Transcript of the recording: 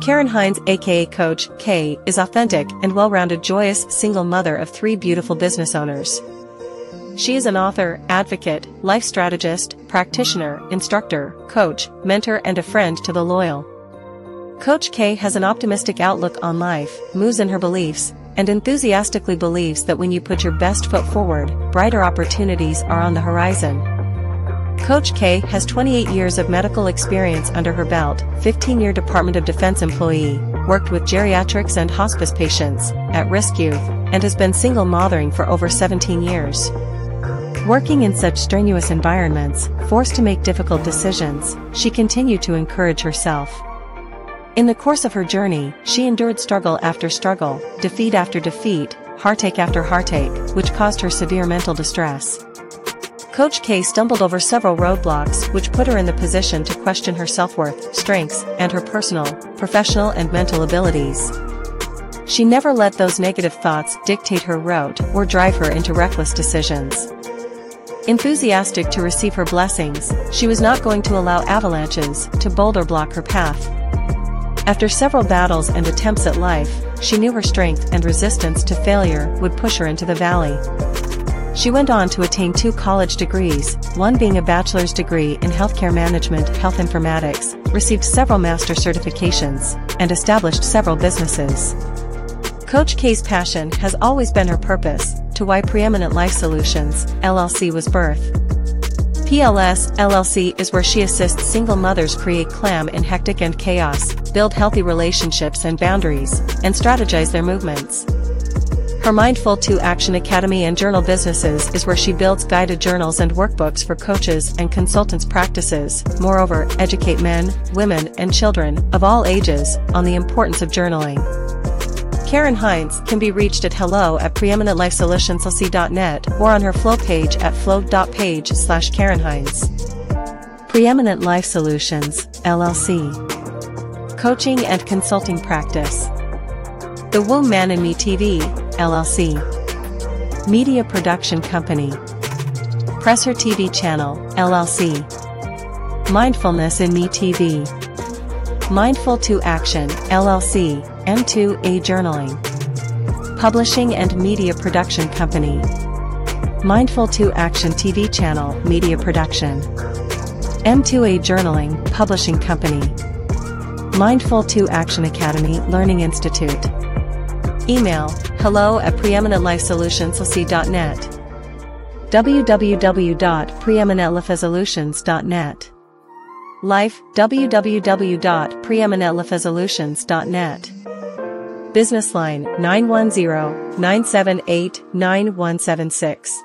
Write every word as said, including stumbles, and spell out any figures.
Karen Hines, aka Coach K, is authentic and well-rounded, joyous single mother of three beautiful business owners. She is an author, advocate, life strategist, practitioner, instructor, coach, mentor, and a friend to the loyal. Coach K has an optimistic outlook on life, moves in her beliefs, and enthusiastically believes that when you put your best foot forward, brighter opportunities are on the horizon. Coach K has twenty-eight years of medical experience under her belt, fifteen-year Department of Defense employee, worked with geriatrics and hospice patients, at-risk youth, and has been single mothering for over seventeen years. Working in such strenuous environments, forced to make difficult decisions, she continued to encourage herself. In the course of her journey, she endured struggle after struggle, defeat after defeat, heartache after heartache, which caused her severe mental distress. Coach K stumbled over several roadblocks which put her in the position to question her self-worth, strengths, and her personal, professional, and mental abilities. She never let those negative thoughts dictate her route or drive her into reckless decisions. Enthusiastic to receive her blessings, she was not going to allow avalanches to boulder block her path. After several battles and attempts at life, she knew her strength and resistance to failure would push her into the valley. She went on to attain two college degrees, one being a bachelor's degree in healthcare management, health informatics, received several master certifications, and established several businesses. Coach K's passion has always been her purpose, to why Preeminent Life Solutions, L L C was birthed. P L S, L L C is where she assists single mothers create calm in hectic and chaos, build healthy relationships and boundaries, and strategize their movements. Her Mindful to Action Academy and Journal Businesses is where she builds guided journals and workbooks for coaches and consultants' practices, moreover, educate men, women, and children, of all ages, on the importance of journaling. Karen Hines can be reached at hello at preeminent life solutions l l c dot net or on her flow page at flow.page slash Karen Hines. Preeminent Life Solutions, L L C. Coaching and Consulting Practice. The Womb Man in Me T V, L L C. Media Production Company. Presser T V Channel, L L C. Mindfulness in Me T V. Mindful to Action, L L C, M two A Journaling. Publishing and Media Production Company. Mindful to Action T V Channel, Media Production. M two A Journaling, Publishing Company. Mindful to Action Academy, Learning Institute. Email, hello at preeminent life solutions l c dot net. w w w dot preeminent life solutions dot net. Life, w w w dot preeminent life solutions dot net. Business line, nine one zero, nine seven eight, nine one seven six.